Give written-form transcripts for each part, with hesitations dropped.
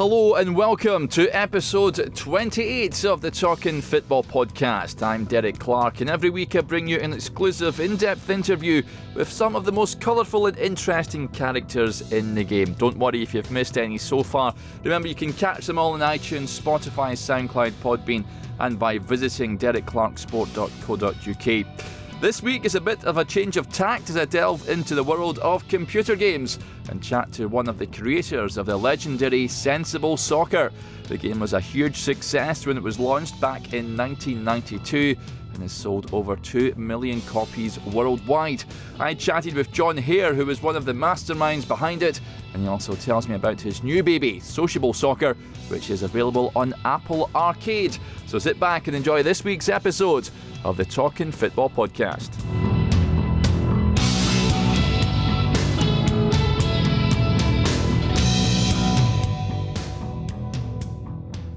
Hello and welcome to episode 28 of the Talking Football Podcast. I'm Derek Clark, and every week I bring you an exclusive in-depth interview with some of the most colourful and interesting characters in the game. Don't worry if you've missed any so far. Remember, you can catch them all on iTunes, Spotify, SoundCloud, Podbean, and by visiting DerekClarkSport.co.uk. This week is a bit of a change of tact as I delve into the world of computer games and chat to one of the creators of the legendary Sensible Soccer. The game was a huge success when it was launched back in 1992 and has sold over 2 million copies worldwide. I chatted with John Hare, who was one of the masterminds behind it, and he also tells me about his new baby, Sociable Soccer, which is available on Apple Arcade. So sit back and enjoy this week's episode of the Talking Football Podcast.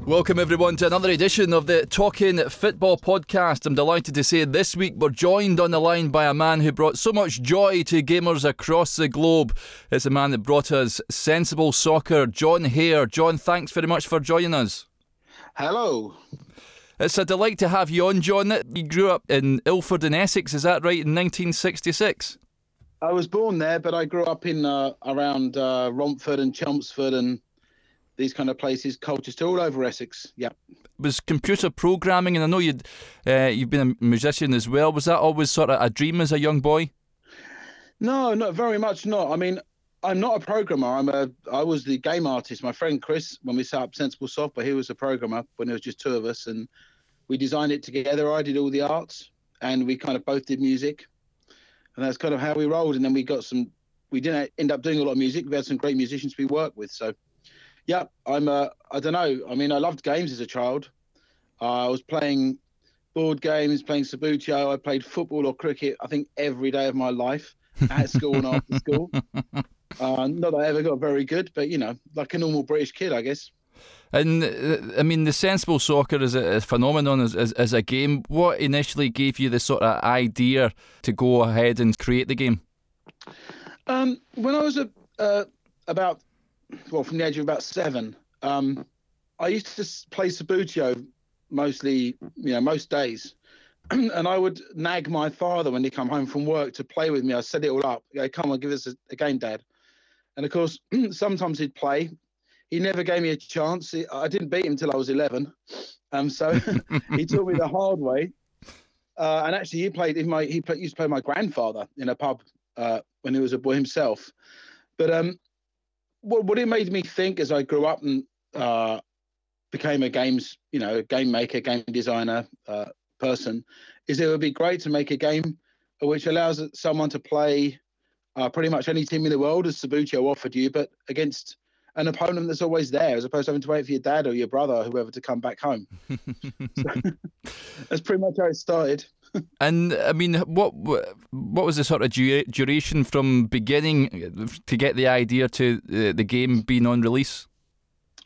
Welcome everyone to another edition of the Talking Football Podcast. I'm delighted to say this week we're joined on the line by a man who brought so much joy to gamers across the globe. It's a man that brought us Sensible Soccer, John Hare. John, thanks very much for joining us. Hello. It's a delight to have you on, John. You grew up in Ilford in Essex, is that right, in 1966? I was born there, but I grew up in around Romford and Chelmsford and these kind of places, Colchester, all over Essex, yeah. Was computer programming, and I know you've been a musician as well, was that always sort of a dream as a young boy? No, not very much not. I mean, I'm not a programmer. I was the game artist. My friend Chris, when we set up Sensible Software, he was a programmer when there was just two of us, and we designed it together. I did all the arts, and we kind of both did music, and that's kind of how we rolled. And then we got some. We didn't end up doing a lot of music. We had some great musicians we worked with. So, yeah, I don't know. I mean, I loved games as a child. I was playing board games, playing Subbuteo. I played football or cricket. I think every day of my life, at school and after school. Not that I ever got very good, but, you know, like a normal British kid, I guess. And, I mean, the Sensible Soccer is a phenomenon as a game. What initially gave you the sort of idea to go ahead and create the game? When I was from the age of about seven, I used to play Subbuteo mostly, you know, most days. And I would nag my father when he come home from work to play with me. I set it all up. You know, come on, give us a game, Dad. And, of course, sometimes he'd play. He never gave me a chance. I didn't beat him till I was 11. So he taught me the hard way. And actually, he used to play my grandfather in a pub when he was a boy himself. But what it made me think as I grew up and became a game maker, game designer person, is it would be great to make a game which allows someone to play pretty much any team in the world, as Subbuteo offered you, but against an opponent that's always there, as opposed to having to wait for your dad or your brother or whoever to come back home. So, that's pretty much how it started. And, I mean, what was the sort of duration from beginning to get the idea to the game being on release?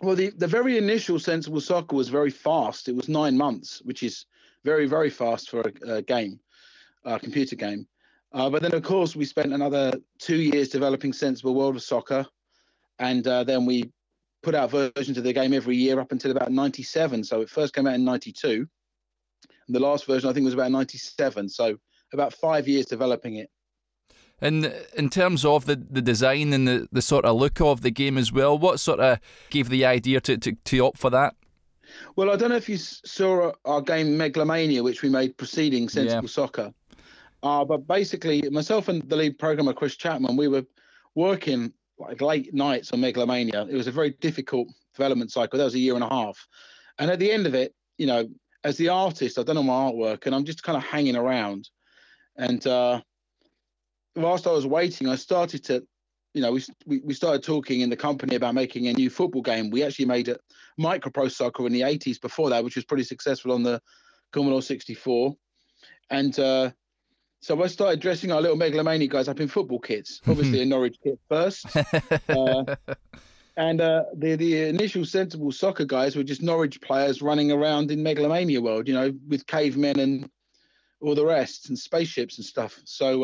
Well, the very initial Sensible Soccer was very fast. It was 9 months, which is very, very fast for a game, a computer game. But then, of course, we spent another 2 years developing Sensible World of Soccer, and then we put out versions of the game every year up until about 97. So it first came out in 92, and the last version, I think, was about 97. So about 5 years developing it. And in terms of the design and the sort of look of the game as well, what sort of gave the idea to opt for that? Well, I don't know if you saw our game Megalomania, which we made preceding Sensible Soccer. But basically, myself and the lead programmer, Chris Chapman, we were working like late nights on Megalomania. It was a very difficult development cycle. That was a year and a half. And at the end of it, you know, as the artist, I've done all my artwork and I'm just kind of hanging around. And whilst I was waiting, I started to, you know, we started talking in the company about making a new football game. We actually made a Microprose Soccer in the 80s before that, which was pretty successful on the Commodore 64. And so I started dressing our little Megalomania guys up in football kits, obviously a Norwich kit first. And the initial Sensible Soccer guys were just Norwich players running around in Megalomania world, you know, with cavemen and all the rest and spaceships and stuff. So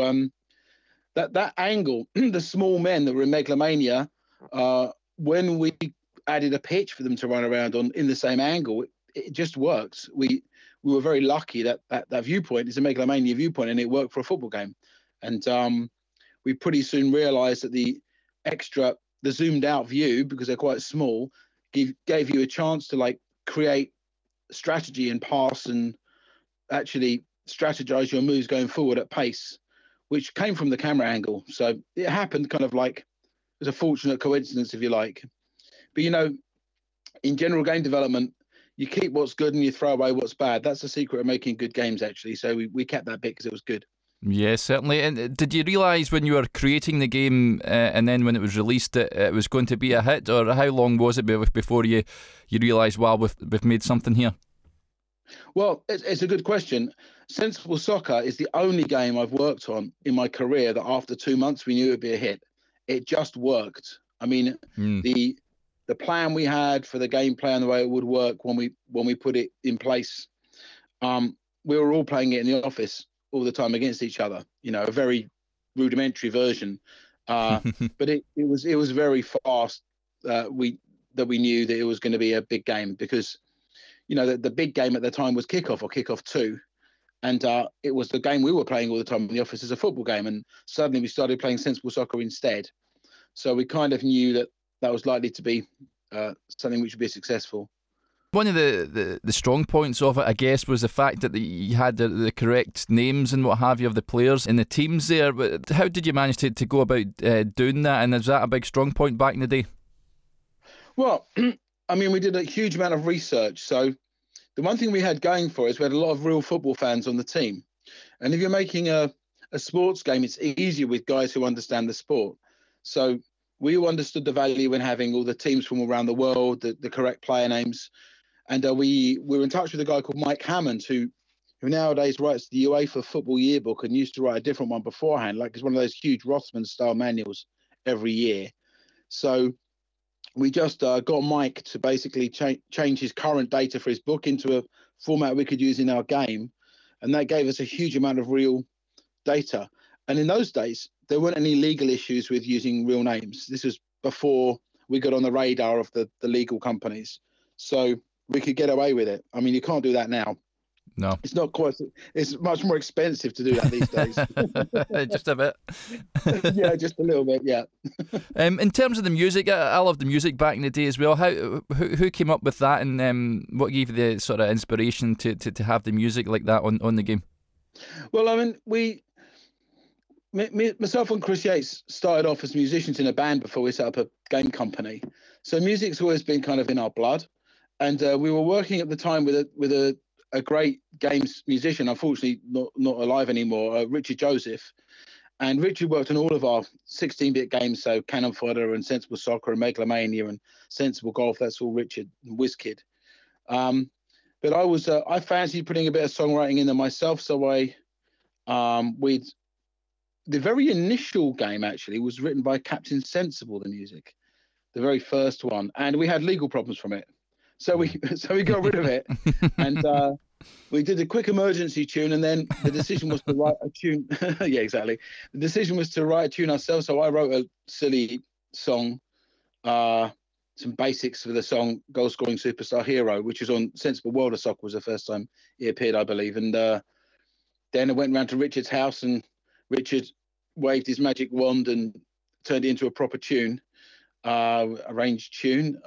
that angle, the small men that were in Megalomania, when we added a pitch for them to run around on in the same angle. It just worked. We were very lucky that viewpoint is a Megalomania viewpoint, and it worked for a football game. And we pretty soon realised that the zoomed out view, because they're quite small, gave you a chance to like create strategy and pass and actually strategize your moves going forward at pace, which came from the camera angle. So it happened kind of like, it was a fortunate coincidence, if you like. But, you know, in general game development, you keep what's good and you throw away what's bad. That's the secret of making good games, actually. So we kept that bit because it was good. Yeah, certainly. And did you realise when you were creating the game and then when it was released that it was going to be a hit? Or how long was it before you realised, wow, we've made something here? Well, it's a good question. Sensible Soccer is the only game I've worked on in my career that after 2 months we knew it would be a hit. It just worked. I mean, the plan we had for the gameplay and the way it would work when we put it in place, we were all playing it in the office all the time against each other. You know, a very rudimentary version, but it was very fast. We knew that it was going to be a big game because, you know, the big game at the time was Kickoff or Kickoff 2, and it was the game we were playing all the time in the office as a football game. And suddenly we started playing Sensible Soccer instead, so we kind of knew that was likely to be something which would be successful. One of the strong points of it, I guess, was the fact that you had the correct names and what have you of the players in the teams there. But how did you manage to go about doing that? And is that a big strong point back in the day? Well, I mean, we did a huge amount of research. So the one thing we had going for is we had a lot of real football fans on the team. And if you're making a sports game, it's easier with guys who understand the sport. So we understood the value in having all the teams from around the world, the correct player names. And we were in touch with a guy called Mike Hammond, who nowadays writes the UEFA Football Yearbook and used to write a different one beforehand, like it's one of those huge Rothman-style manuals every year. So we just got Mike to basically change his current data for his book into a format we could use in our game. And that gave us a huge amount of real data. And in those days, there weren't any legal issues with using real names. This was before we got on the radar of the legal companies. So we could get away with it. I mean, you can't do that now. No. It's not quite... It's much more expensive to do that these days. Just a bit. Yeah, just a little bit, yeah. In terms of the music, I love the music back in the day as well. Who came up with that, and what gave you the sort of inspiration to have the music like that on the game? Well, I mean, myself and Chris Yates started off as musicians in a band before we set up a game company. So music's always been kind of in our blood. And we were working at the time with a great games musician, unfortunately not alive anymore, Richard Joseph. And Richard worked on all of our 16-bit games, so Cannon Fodder and Sensible Soccer and Megalomania and Sensible Golf. That's all Richard and WizKid. But I fancied putting a bit of songwriting in there myself, so the very initial game actually was written by Captain Sensible, the music, the very first one, and we had legal problems from it. So we got rid of it, and we did a quick emergency tune, and then the decision was to write a tune. Yeah, exactly. The decision was to write a tune ourselves, so I wrote a silly song, some basics for the song Goal Scoring Superstar Hero, which was on Sensible World of Soccer, was the first time it appeared, I believe. And then I went round to Richard's house, and Richard waved his magic wand and turned it into a proper tune, arranged tune.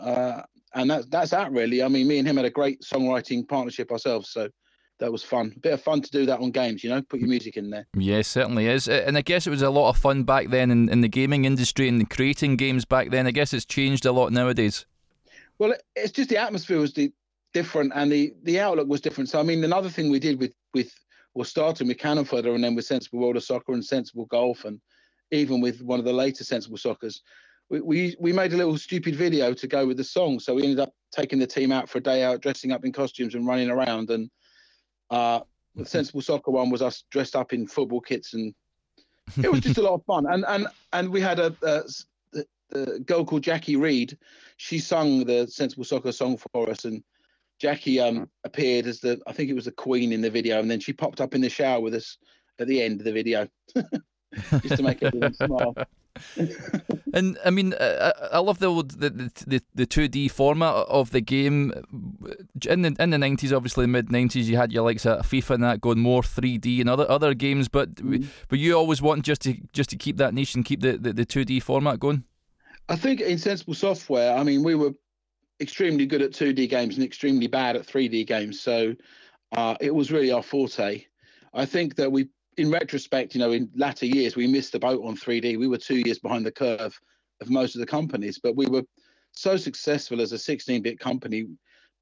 And that's that, really. I mean, me and him had a great songwriting partnership ourselves, so that was fun. A bit of fun to do that on games, you know, put your music in there. Yeah, certainly is. And I guess it was a lot of fun back then in the gaming industry and creating games back then. I guess it's changed a lot nowadays. Well, it's just the atmosphere was different and the outlook was different. So, I mean, another thing we did starting with Cannon Fodder and then with Sensible World of Soccer and Sensible Golf and even with one of the later Sensible Soccers, We made a little stupid video to go with the song, so we ended up taking the team out for a day out, dressing up in costumes and running around. And the Sensible Soccer one was us dressed up in football kits, and it was just a lot of fun. And we had a girl called Jackie Reed. She sung the Sensible Soccer song for us, and Jackie appeared as I think it was the Queen in the video, and then she popped up in the shower with us at the end of the video just to make everyone smile. And I mean, I love the 2D format of the game. In the 90s, obviously mid 90s, you had your likes of FIFA and that going more 3D and other games. But you always want just to keep that niche and keep the 2D format going. I think in Sensible Software, I mean, we were extremely good at 2D games and extremely bad at 3D games. So it was really our forte. I think that we, in retrospect, you know, in latter years, we missed the boat on 3D. We were 2 years behind the curve of most of the companies, but we were so successful as a 16-bit company,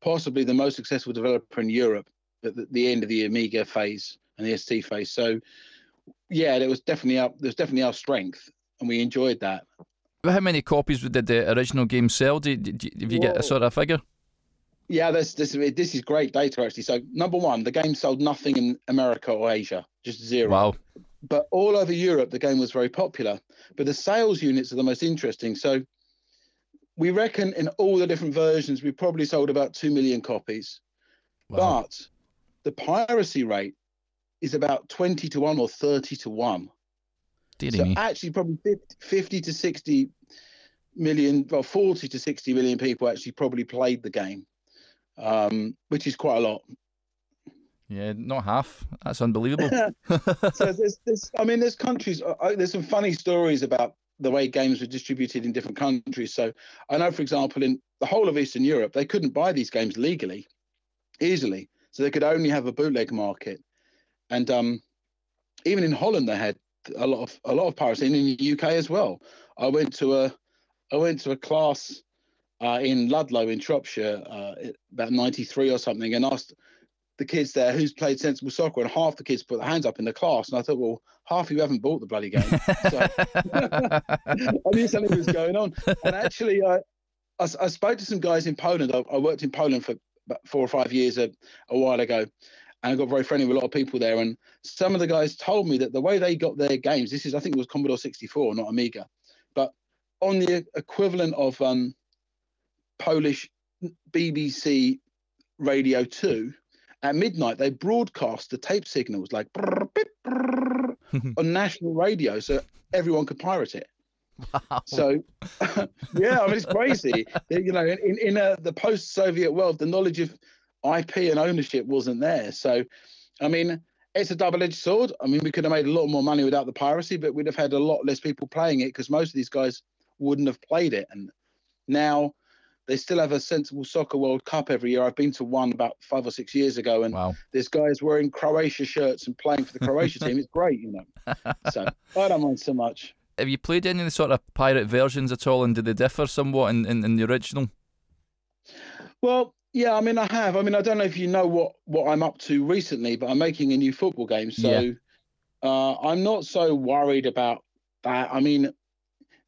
possibly the most successful developer in Europe at the end of the Amiga phase and the ST phase. So yeah, there was definitely our strength, and we enjoyed that. How many copies did the original game sell? Did you get a sort of figure? Yeah, this is great data, actually. So, number one, the game sold nothing in America or Asia, just zero. Wow. But all over Europe, the game was very popular. But the sales units are the most interesting. So we reckon in all the different versions, we probably sold about 2 million copies. Wow. But the piracy rate is about 20 to 1 or 30 to 1. So actually probably 50 to 60 million, well, 40 to 60 million people actually probably played the game. Which is quite a lot. Yeah, not half. That's unbelievable. So there's countries. There's some funny stories about the way games were distributed in different countries. So I know, for example, in the whole of Eastern Europe, they couldn't buy these games legally, easily. So they could only have a bootleg market. And even in Holland, they had a lot of piracy, and in the UK as well. I went to a class. In Ludlow in Shropshire, about 93 or something, and asked the kids there who's played Sensible Soccer, and half the kids put their hands up in the class, and I thought, well, half of you haven't bought the bloody game. So I knew something was going on. And actually, I spoke to some guys in Poland. I worked in Poland for about 4 or 5 years a while ago, and I got very friendly with a lot of people there, and some of the guys told me that the way they got their games, this is, I think it was Commodore 64, not Amiga, but on the equivalent of... Polish BBC Radio 2, at midnight they broadcast the tape signals like brr, beep, brr, on national radio, so everyone could pirate it. Wow. So yeah, I mean, it's crazy. You know, in the post-Soviet world, the knowledge of IP and ownership wasn't there. So I mean, it's a double-edged sword. I mean, we could have made a lot more money without the piracy, but we'd have had a lot less people playing it because most of these guys wouldn't have played it. And now they still have a Sensible Soccer World Cup every year. I've been to one about 5 or 6 years ago, and wow, this guy's wearing Croatia shirts and playing for the Croatia team. It's great, you know. So I don't mind so much. Have you played any of the sort of pirate versions at all, and do they differ somewhat in the original? Well, yeah, I mean, I have. I mean, I don't know if you know what I'm up to recently, but I'm making a new football game, so yeah. I'm not so worried about that. I mean,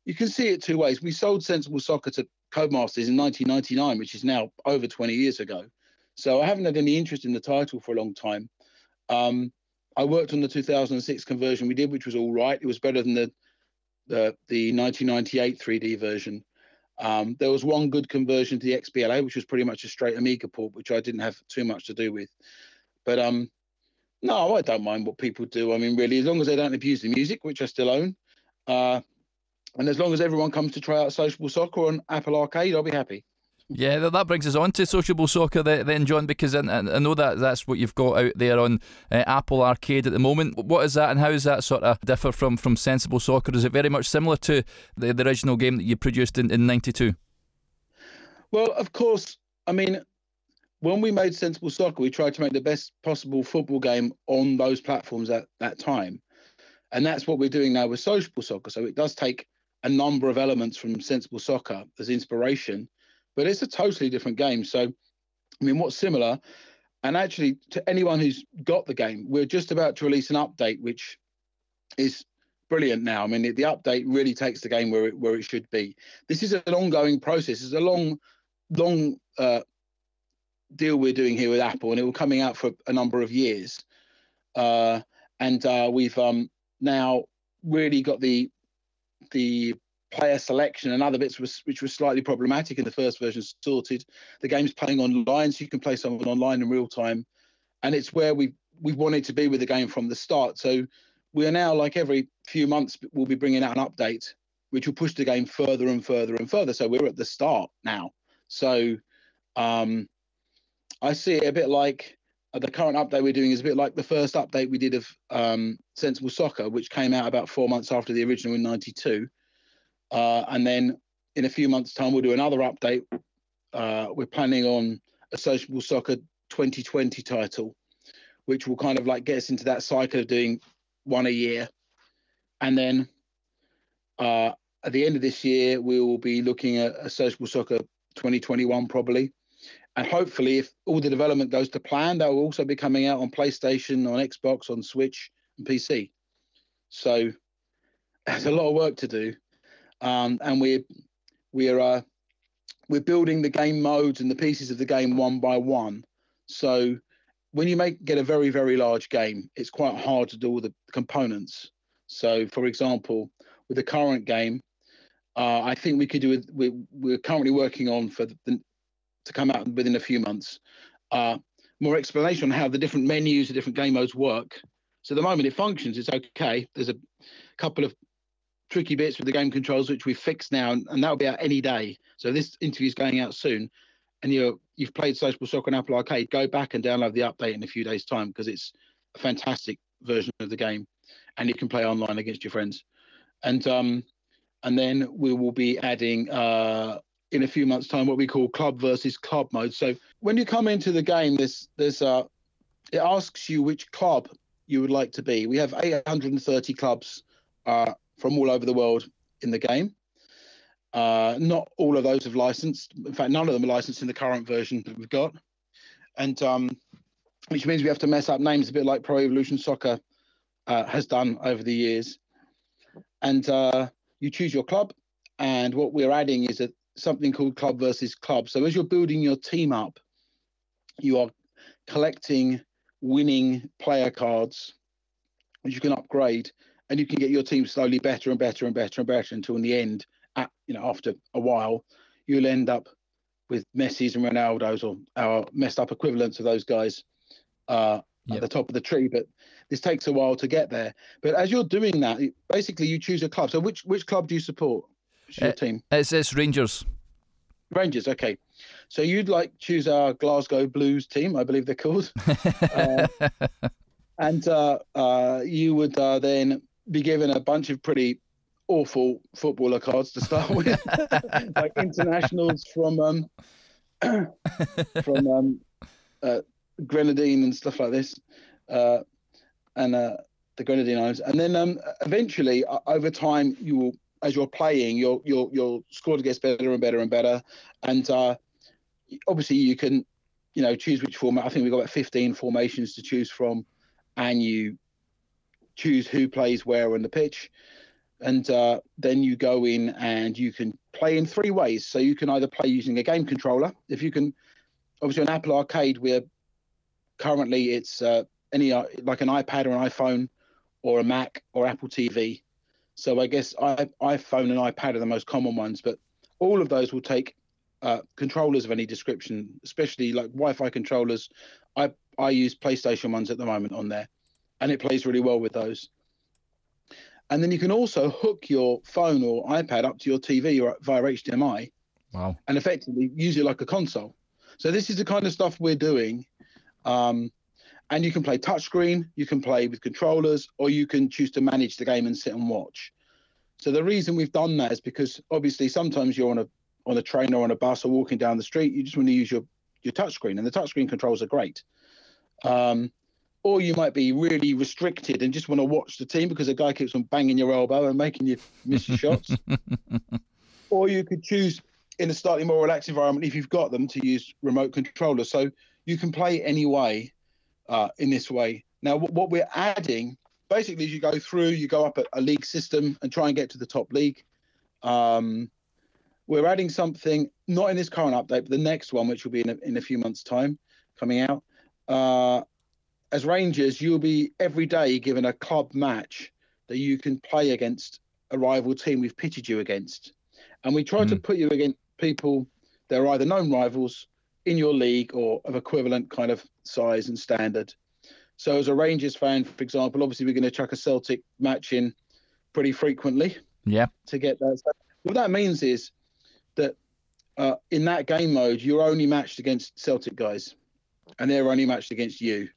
you can see it two ways. We sold Sensible Soccer to Codemasters in 1999, which is now over 20 years ago. So I haven't had any interest in the title for a long time. I worked on the 2006 conversion we did, which was all right. It was better than the 1998 3D version. There was one good conversion to the XBLA, which was pretty much a straight Amiga port, which I didn't have too much to do with. But no, I don't mind what people do. I mean, really, as long as they don't abuse the music, which I still own, and as long as everyone comes to try out Sociable Soccer on Apple Arcade, I'll be happy. Yeah, that brings us on to Sociable Soccer then, John, because I know that's what you've got out there on Apple Arcade at the moment. What is that, and how does that sort of differ from Sensible Soccer? Is it very much similar to the original game that you produced in 92? Well, of course, I mean, when we made Sensible Soccer, we tried to make the best possible football game on those platforms at that time. And that's what we're doing now with Sociable Soccer. So it does take a number of elements from Sensible Soccer as inspiration, but it's a totally different game. So, I mean, what's similar, and actually to anyone who's got the game, we're just about to release an update, which is brilliant now. I mean, the update really takes the game where it should be. This is an ongoing process. It's a long deal we're doing here with Apple, and it will be coming out for a number of years. And we've now really got the player selection and other bits which were slightly problematic in the first version sorted. The game's playing online, so you can play someone online in real time, and it's where we wanted to be with the game from the start. So we are now, like every few months, we'll be bringing out an update which will push the game further and further and further. So we're at the start now. So I see it a bit like the current update we're doing is a bit like the first update we did of Sensible Soccer, which came out about 4 months after the original in 92. And then in a few months' time, we'll do another update. We're planning on a Sociable Soccer 2020 title, which will kind of like get us into that cycle of doing one a year. And then at the end of this year, we will be looking at a Sociable Soccer 2021 probably. And hopefully, if all the development goes to plan, that will also be coming out on PlayStation, on Xbox, on Switch, and PC. So there's a lot of work to do. And we're building the game modes and the pieces of the game one by one. So when you get a very, very large game, it's quite hard to do all the components. So, for example, with the current game, I think we could do it. We're currently working on to come out within a few months. More explanation on how the different menus, the different game modes work. So at the moment it functions, it's okay. There's a couple of tricky bits with the game controls, which we fixed now, and that'll be out any day. So this interview is going out soon. And you've played Sociable Soccer on Apple Arcade, go back and download the update in a few days' time, because it's a fantastic version of the game. And you can play online against your friends. And then we will be adding in a few months' time what we call club versus club mode. So when you come into the game, there's it asks you which club you would like to be. We have 830 clubs from all over the world in the game. Not all of those have licensed. In fact, none of them are licensed in the current version that we've got. And which means we have to mess up names a bit like Pro Evolution Soccer has done over the years. And you choose your club. And what we're adding is something called club versus club. So as you're building your team up, you are collecting winning player cards, which you can upgrade, and you can get your team slowly better and better and better and better until in the end, after a while, you'll end up with Messi's and Ronaldo's or our messed up equivalents of those guys at the top of the tree. But this takes a while to get there. But as you're doing that, basically you choose a club. So which club do you support? Your team. It's Rangers. Rangers, okay. So you'd choose our Glasgow Blues team, I believe they're called. and you would then be given a bunch of pretty awful footballer cards to start with, like internationals from Grenadine and stuff like this, and the Grenadine Islands. And then eventually, over time, you will. As you're playing, your squad gets better and better and better, and obviously you can, choose which format. I think we've got about 15 formations to choose from, and you choose who plays where on the pitch, and then you go in and you can play in three ways. So you can either play using a game controller, if you can. Obviously, on Apple Arcade, we're currently it's any like an iPad or an iPhone or a Mac or Apple TV. So I guess iPhone and iPad are the most common ones, but all of those will take controllers of any description, especially like Wi-Fi controllers. I use PlayStation ones at the moment on there, and it plays really well with those. And then you can also hook your phone or iPad up to your TV or via HDMI. Wow. And effectively use it like a console. So this is the kind of stuff we're doing. And you can play touchscreen, you can play with controllers, or you can choose to manage the game and sit and watch. So the reason we've done that is because obviously sometimes you're on a train or on a bus or walking down the street, you just want to use your touchscreen, and the touchscreen controls are great. Or you might be really restricted and just want to watch the team because a guy keeps on banging your elbow and making you miss your shots. Or you could choose in a slightly more relaxed environment, if you've got them, to use remote controllers. So you can play any way. In this way. Now, what we're adding, basically, as you go through, you go up a league system and try and get to the top league. We're adding something, not in this current update, but the next one, which will be in a few months' time, coming out. As Rangers, you'll be every day given a club match that you can play against a rival team we've pitted you against. And we try to put you against people that are either known rivals in your league or of equivalent kind of size and standard. So as a Rangers fan, for example, obviously we're going to chuck a Celtic match in pretty frequently Yeah. To get that. So what that means is that in that game mode, you're only matched against Celtic guys, and they're only matched against you.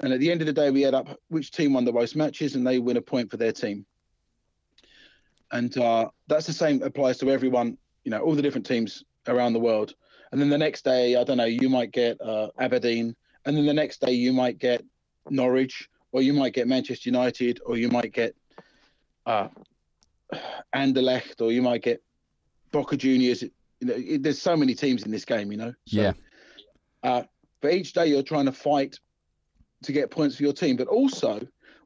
And at the end of the day, we add up which team won the most matches, and they win a point for their team. And that's the same applies to everyone, you know, all the different teams around the world. And then the next day, I don't know, you might get Aberdeen, and then the next day you might get Norwich, or you might get Manchester United, or you might get Anderlecht, or you might get Boca Juniors. You know, there's so many teams in this game, you know. So, yeah. But each day you're trying to fight to get points for your team. But also,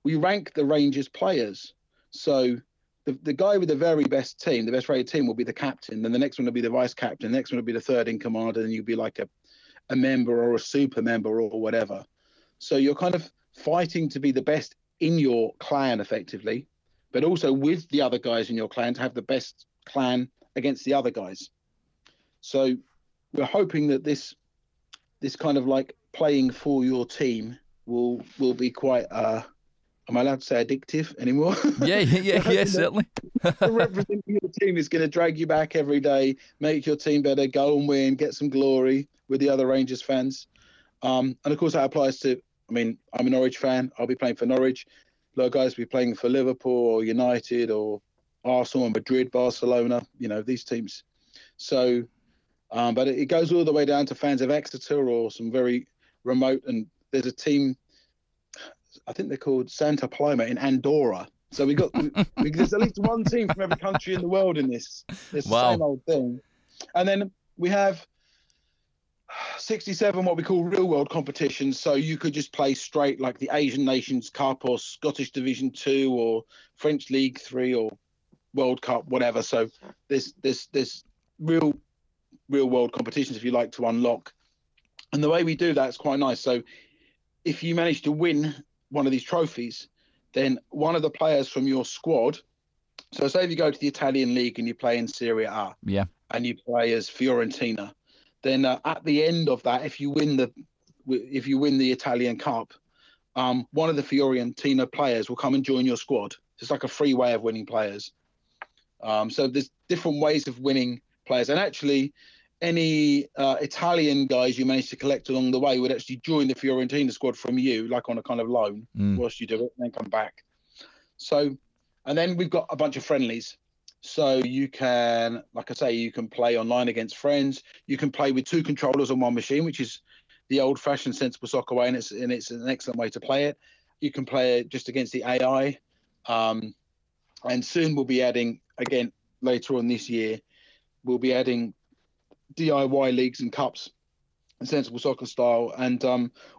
we rank the Rangers players. So the guy with the very best team, the best rated team, will be the captain. Then the next one will be the vice captain. The next one will be the third in command. And then you'll be like a member or a super member or whatever. So you're kind of fighting to be the best in your clan, effectively, but also with the other guys in your clan to have the best clan against the other guys. So we're hoping that this kind of like playing for your team will be quite am I allowed to say addictive anymore? Yeah, certainly. Representing your team is going to drag you back every day, make your team better, go and win, get some glory with the other Rangers fans. And of course that applies to, I mean, I'm a Norwich fan. I'll be playing for Norwich. A lot of guys will be playing for Liverpool or United or Arsenal and Madrid, Barcelona, you know, these teams. So, but it goes all the way down to fans of Exeter or some very remote. And there's a team, I think they're called Santa Plima in Andorra. So there's at least one team from every country in the world in this. It's the same old thing. And then we have 67 what we call real world competitions, so you could just play straight like the Asian Nations Cup or Scottish Division 2 or French League 3 or World Cup, whatever. So there's real world competitions, if you like, to unlock. And the way we do that is quite nice. So if you manage to win one of these trophies, then one of the players from your squad, so say if you go to the Italian League and you play in Serie A, yeah, and you play as Fiorentina, then at the end of that, if you win the Italian Cup, one of the Fiorentina players will come and join your squad. It's like a free way of winning players. So there's different ways of winning players. And actually, any Italian guys you manage to collect along the way would actually join the Fiorentina squad from you, like on a kind of loan, whilst you do it, and then come back. So, and then we've got a bunch of friendlies. So you can, like I say, you can play online against friends. You can play with two controllers on one machine, which is the old-fashioned Sensible Soccer way, and it's an excellent way to play it. You can play it just against the AI. And soon we'll be adding, again, later on this year, we'll be adding DIY leagues and cups, and Sensible Soccer style. And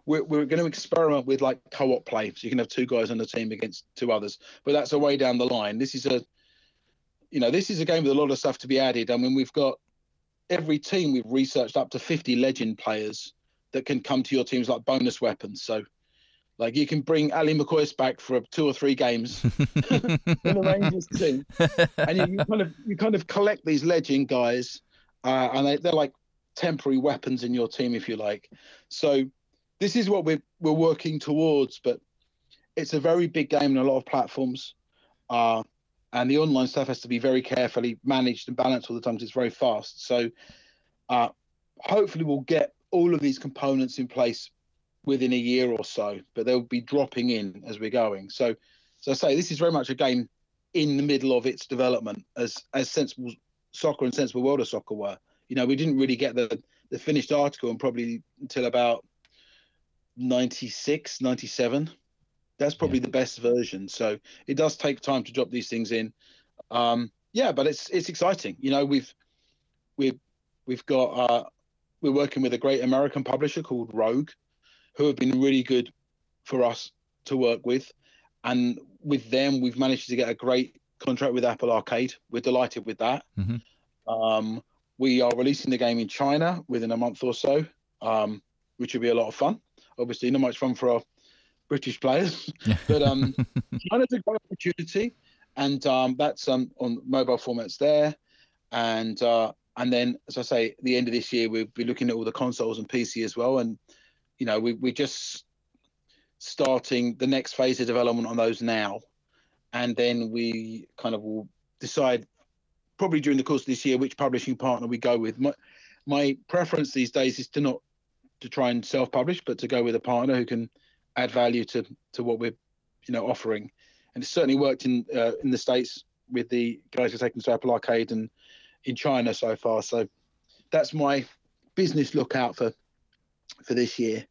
we're going to experiment with, like, co-op play. So you can have two guys on the team against two others. But that's a way down the line. This is a game with a lot of stuff to be added. I mean, we've got every team we've researched up to 50 legend players that can come to your teams like bonus weapons. So, like, you can bring Ali McCoy's back for 2 or 3 games in the Rangers team, and you kind of collect these legend guys, and they're like temporary weapons in your team, if you like. So, this is what we're working towards, but it's a very big game and a lot of platforms. And the online stuff has to be very carefully managed and balanced all the time because it's very fast. So hopefully we'll get all of these components in place within a year or so, but they'll be dropping in as we're going. So as I say, this is very much a game in the middle of its development as Sensible Soccer and Sensible World of Soccer were. You know, we didn't really get the finished article and probably until about 96, 97. That's probably the best version. So it does take time to drop these things in. But it's exciting. You know, we're working with a great American publisher called Rogue, who have been really good for us to work with. And with them, we've managed to get a great contract with Apple Arcade. We're delighted with that. Mm-hmm. We are releasing the game in China within a month or so, which will be a lot of fun. Obviously, not much fun for our British players, but China's a great opportunity, and that's on mobile formats there, and then, as I say, at the end of this year we'll be looking at all the consoles and PC as well, and you know we're just starting the next phase of development on those now, and then we kind of will decide probably during the course of this year which publishing partner we go with. My preference these days is to not to try and self-publish, but to go with a partner who can add value to what we're, you know, offering. And it's certainly worked in the States with the guys who've taken to Apple Arcade and in China so far. So that's my business lookout for this year.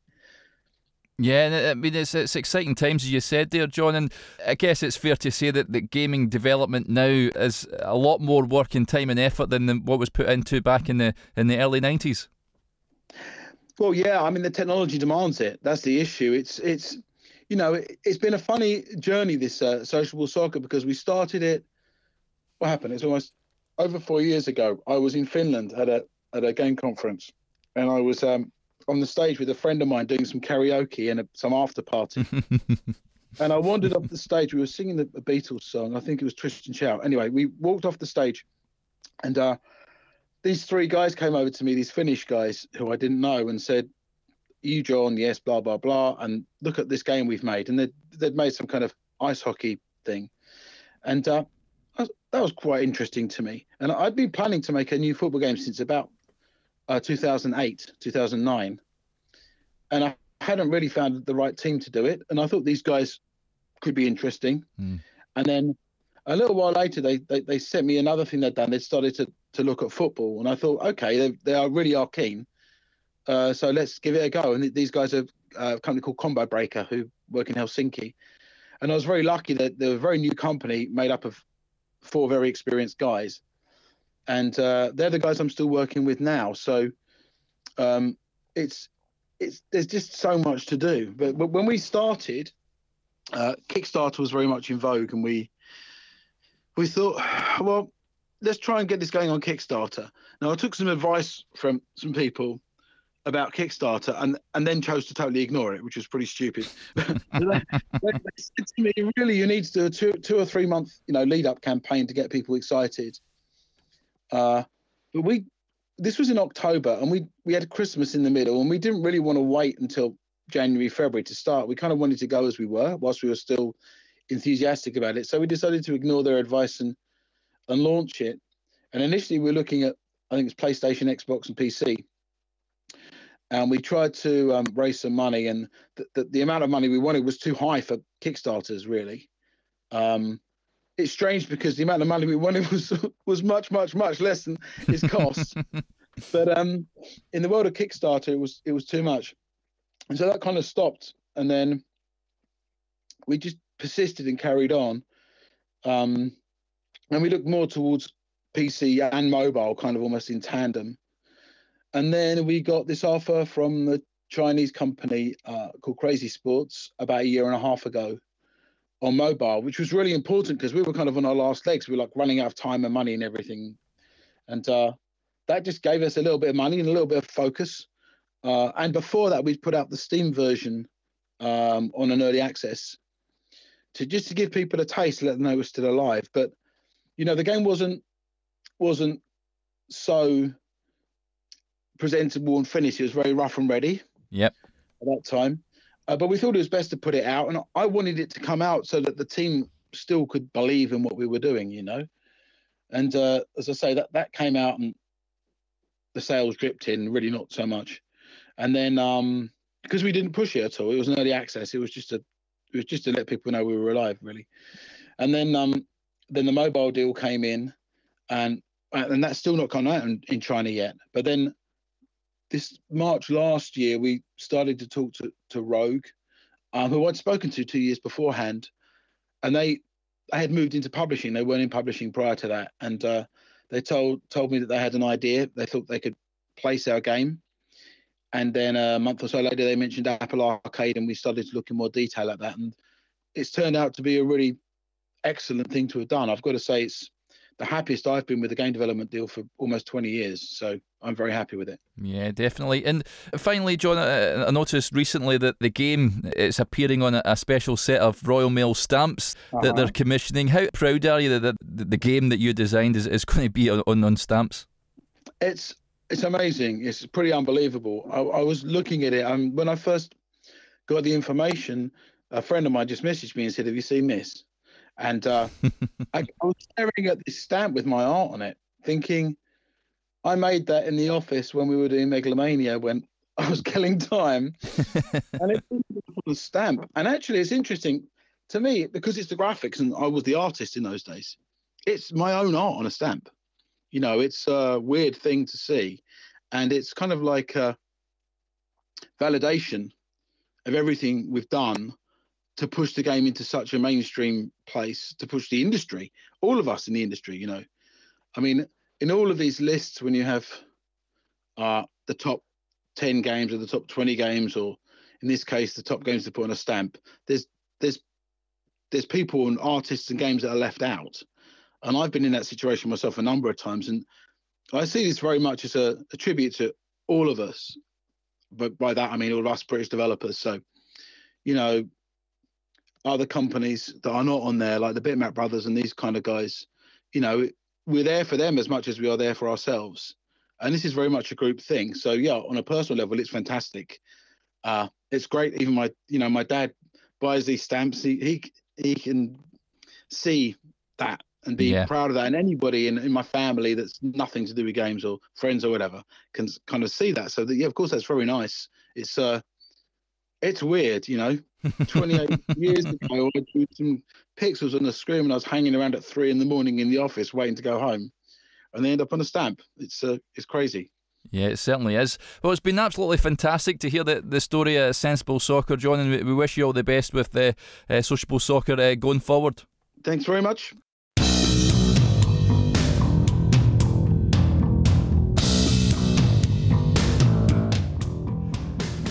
Yeah, I mean, it's exciting times, as you said there, John, and I guess it's fair to say that gaming development now is a lot more work and time and effort than what was put into back in the early 90s. Well, yeah, I mean, the technology demands it. That's the issue. It's you know, it's been a funny journey, this Sociable Soccer, because we started it, what happened? It's almost over 4 years ago. I was in Finland at a game conference, and I was on the stage with a friend of mine doing some karaoke and some after party. And I wandered up the stage. We were singing the Beatles song. I think it was Twist and Shout. Anyway, we walked off the stage and these three guys came over to me, these Finnish guys who I didn't know, and said, "You, John, yes, blah, blah, blah. And look at this game we've made." And they'd made some kind of ice hockey thing. And that was quite interesting to me. And I'd been planning to make a new football game since about 2008, 2009. And I hadn't really found the right team to do it. And I thought these guys could be interesting. Mm. And then a little while later, they sent me another thing they'd done. They started to look at football. And I thought, okay, they really are keen. So let's give it a go. And these guys are a company called Combo Breaker who work in Helsinki. And I was very lucky that they're a very new company made up of four very experienced guys. And they're the guys I'm still working with now. So there's just so much to do. But when we started, Kickstarter was very much in vogue, and we thought, well, let's try and get this going on Kickstarter. Now, I took some advice from some people about Kickstarter and then chose to totally ignore it, which was pretty stupid. They said to me, really, you need to do a two or three month, you know, lead up campaign to get people excited. But this was in October, and we had Christmas in the middle, and we didn't really want to wait until January, February to start. We kind of wanted to go as we were whilst we were still enthusiastic about it. So we decided to ignore their advice and launch it. And initially we were looking at, I think it's PlayStation, Xbox and PC. And we tried to raise some money, and the amount of money we wanted was too high for Kickstarters, really. It's strange because the amount of money we wanted was much, much, much less than its cost. But in the world of Kickstarter, it was too much. And so that kind of stopped. And then we just persisted and carried on. And we looked more towards PC and mobile, kind of almost in tandem. And then we got this offer from the Chinese company called Crazy Sports about a year and a half ago on mobile, which was really important because we were kind of on our last legs. We were like running out of time and money and everything. And that just gave us a little bit of money and a little bit of focus. And before that, we'd put out the Steam version on an early access to give people a taste, let them know we're still alive. But, you know, the game wasn't so presentable and finished. It was very rough and ready. Yep. At that time. But we thought it was best to put it out, and I wanted it to come out so that the team still could believe in what we were doing, you know. And as I say, that came out, and the sales dripped in, really not so much. And then because we didn't push it at all, it was an early access. It was just to let people know we were alive, really. And then the mobile deal came in, and that's still not gone out in China yet. But then this March last year, we started to talk to Rogue, who I'd spoken to 2 years beforehand, and they had moved into publishing. They weren't in publishing prior to that, and they told me that they had an idea. They thought they could place our game, and then a month or so later, they mentioned Apple Arcade, and we started to look in more detail at that, and it's turned out to be a really excellent thing to have done. I've got to say, it's the happiest I've been with a game development deal for almost 20 years. So I'm very happy with it. Yeah, definitely. And finally, John, I noticed recently that the game is appearing on a special set of Royal Mail stamps that they're commissioning. How proud are you that the game that you designed is going to be on stamps? It's amazing. It's pretty unbelievable. I was looking at it, and when I first got the information, a friend of mine just messaged me and said, "Have you seen this?" And I was staring at this stamp with my art on it, thinking, I made that in the office when we were doing Megalomania, when I was killing time. And it was a stamp. And actually, it's interesting to me, because it's the graphics, and I was the artist in those days. It's my own art on a stamp. You know, it's a weird thing to see. And it's kind of like a validation of everything we've done to push the game into such a mainstream place, to push the industry, all of us in the industry, you know. I mean, in all of these lists, when you have the top 10 games or the top 20 games, or in this case, the top games to put on a stamp, there's people and artists and games that are left out. And I've been in that situation myself a number of times. And I see this very much as a tribute to all of us. But by that, I mean all of us British developers. So, you know, other companies that are not on there, like the Bitmap Brothers and these kind of guys, you know, we're there for them as much as we are there for ourselves. And this is very much a group thing. So, yeah, on a personal level, it's fantastic. It's great. Even my dad buys these stamps. He can see that and be proud of that. And anybody in my family that's nothing to do with games or friends or whatever can kind of see that. So, that, yeah, of course, that's very nice. It's weird, you know. 28 years ago, I drew some pixels on the screen and I was hanging around at 3 a.m. in the office waiting to go home. And they end up on a stamp. It's crazy. Yeah, it certainly is. Well, it's been absolutely fantastic to hear the story of Sensible Soccer, John, and we wish you all the best with the Sociable Soccer going forward. Thanks very much.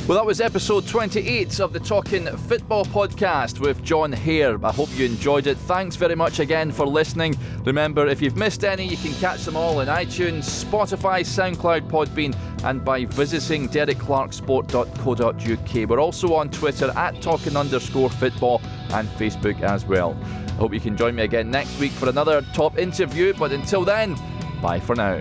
Well, that was episode 28 of the Talking Football Podcast with John Hare. I hope you enjoyed it. Thanks very much again for listening. Remember, if you've missed any, you can catch them all on iTunes, Spotify, SoundCloud, Podbean, and by visiting DerekClarkSport.co.uk. We're also on Twitter at Talking_Football and Facebook as well. I hope you can join me again next week for another top interview, but until then, bye for now.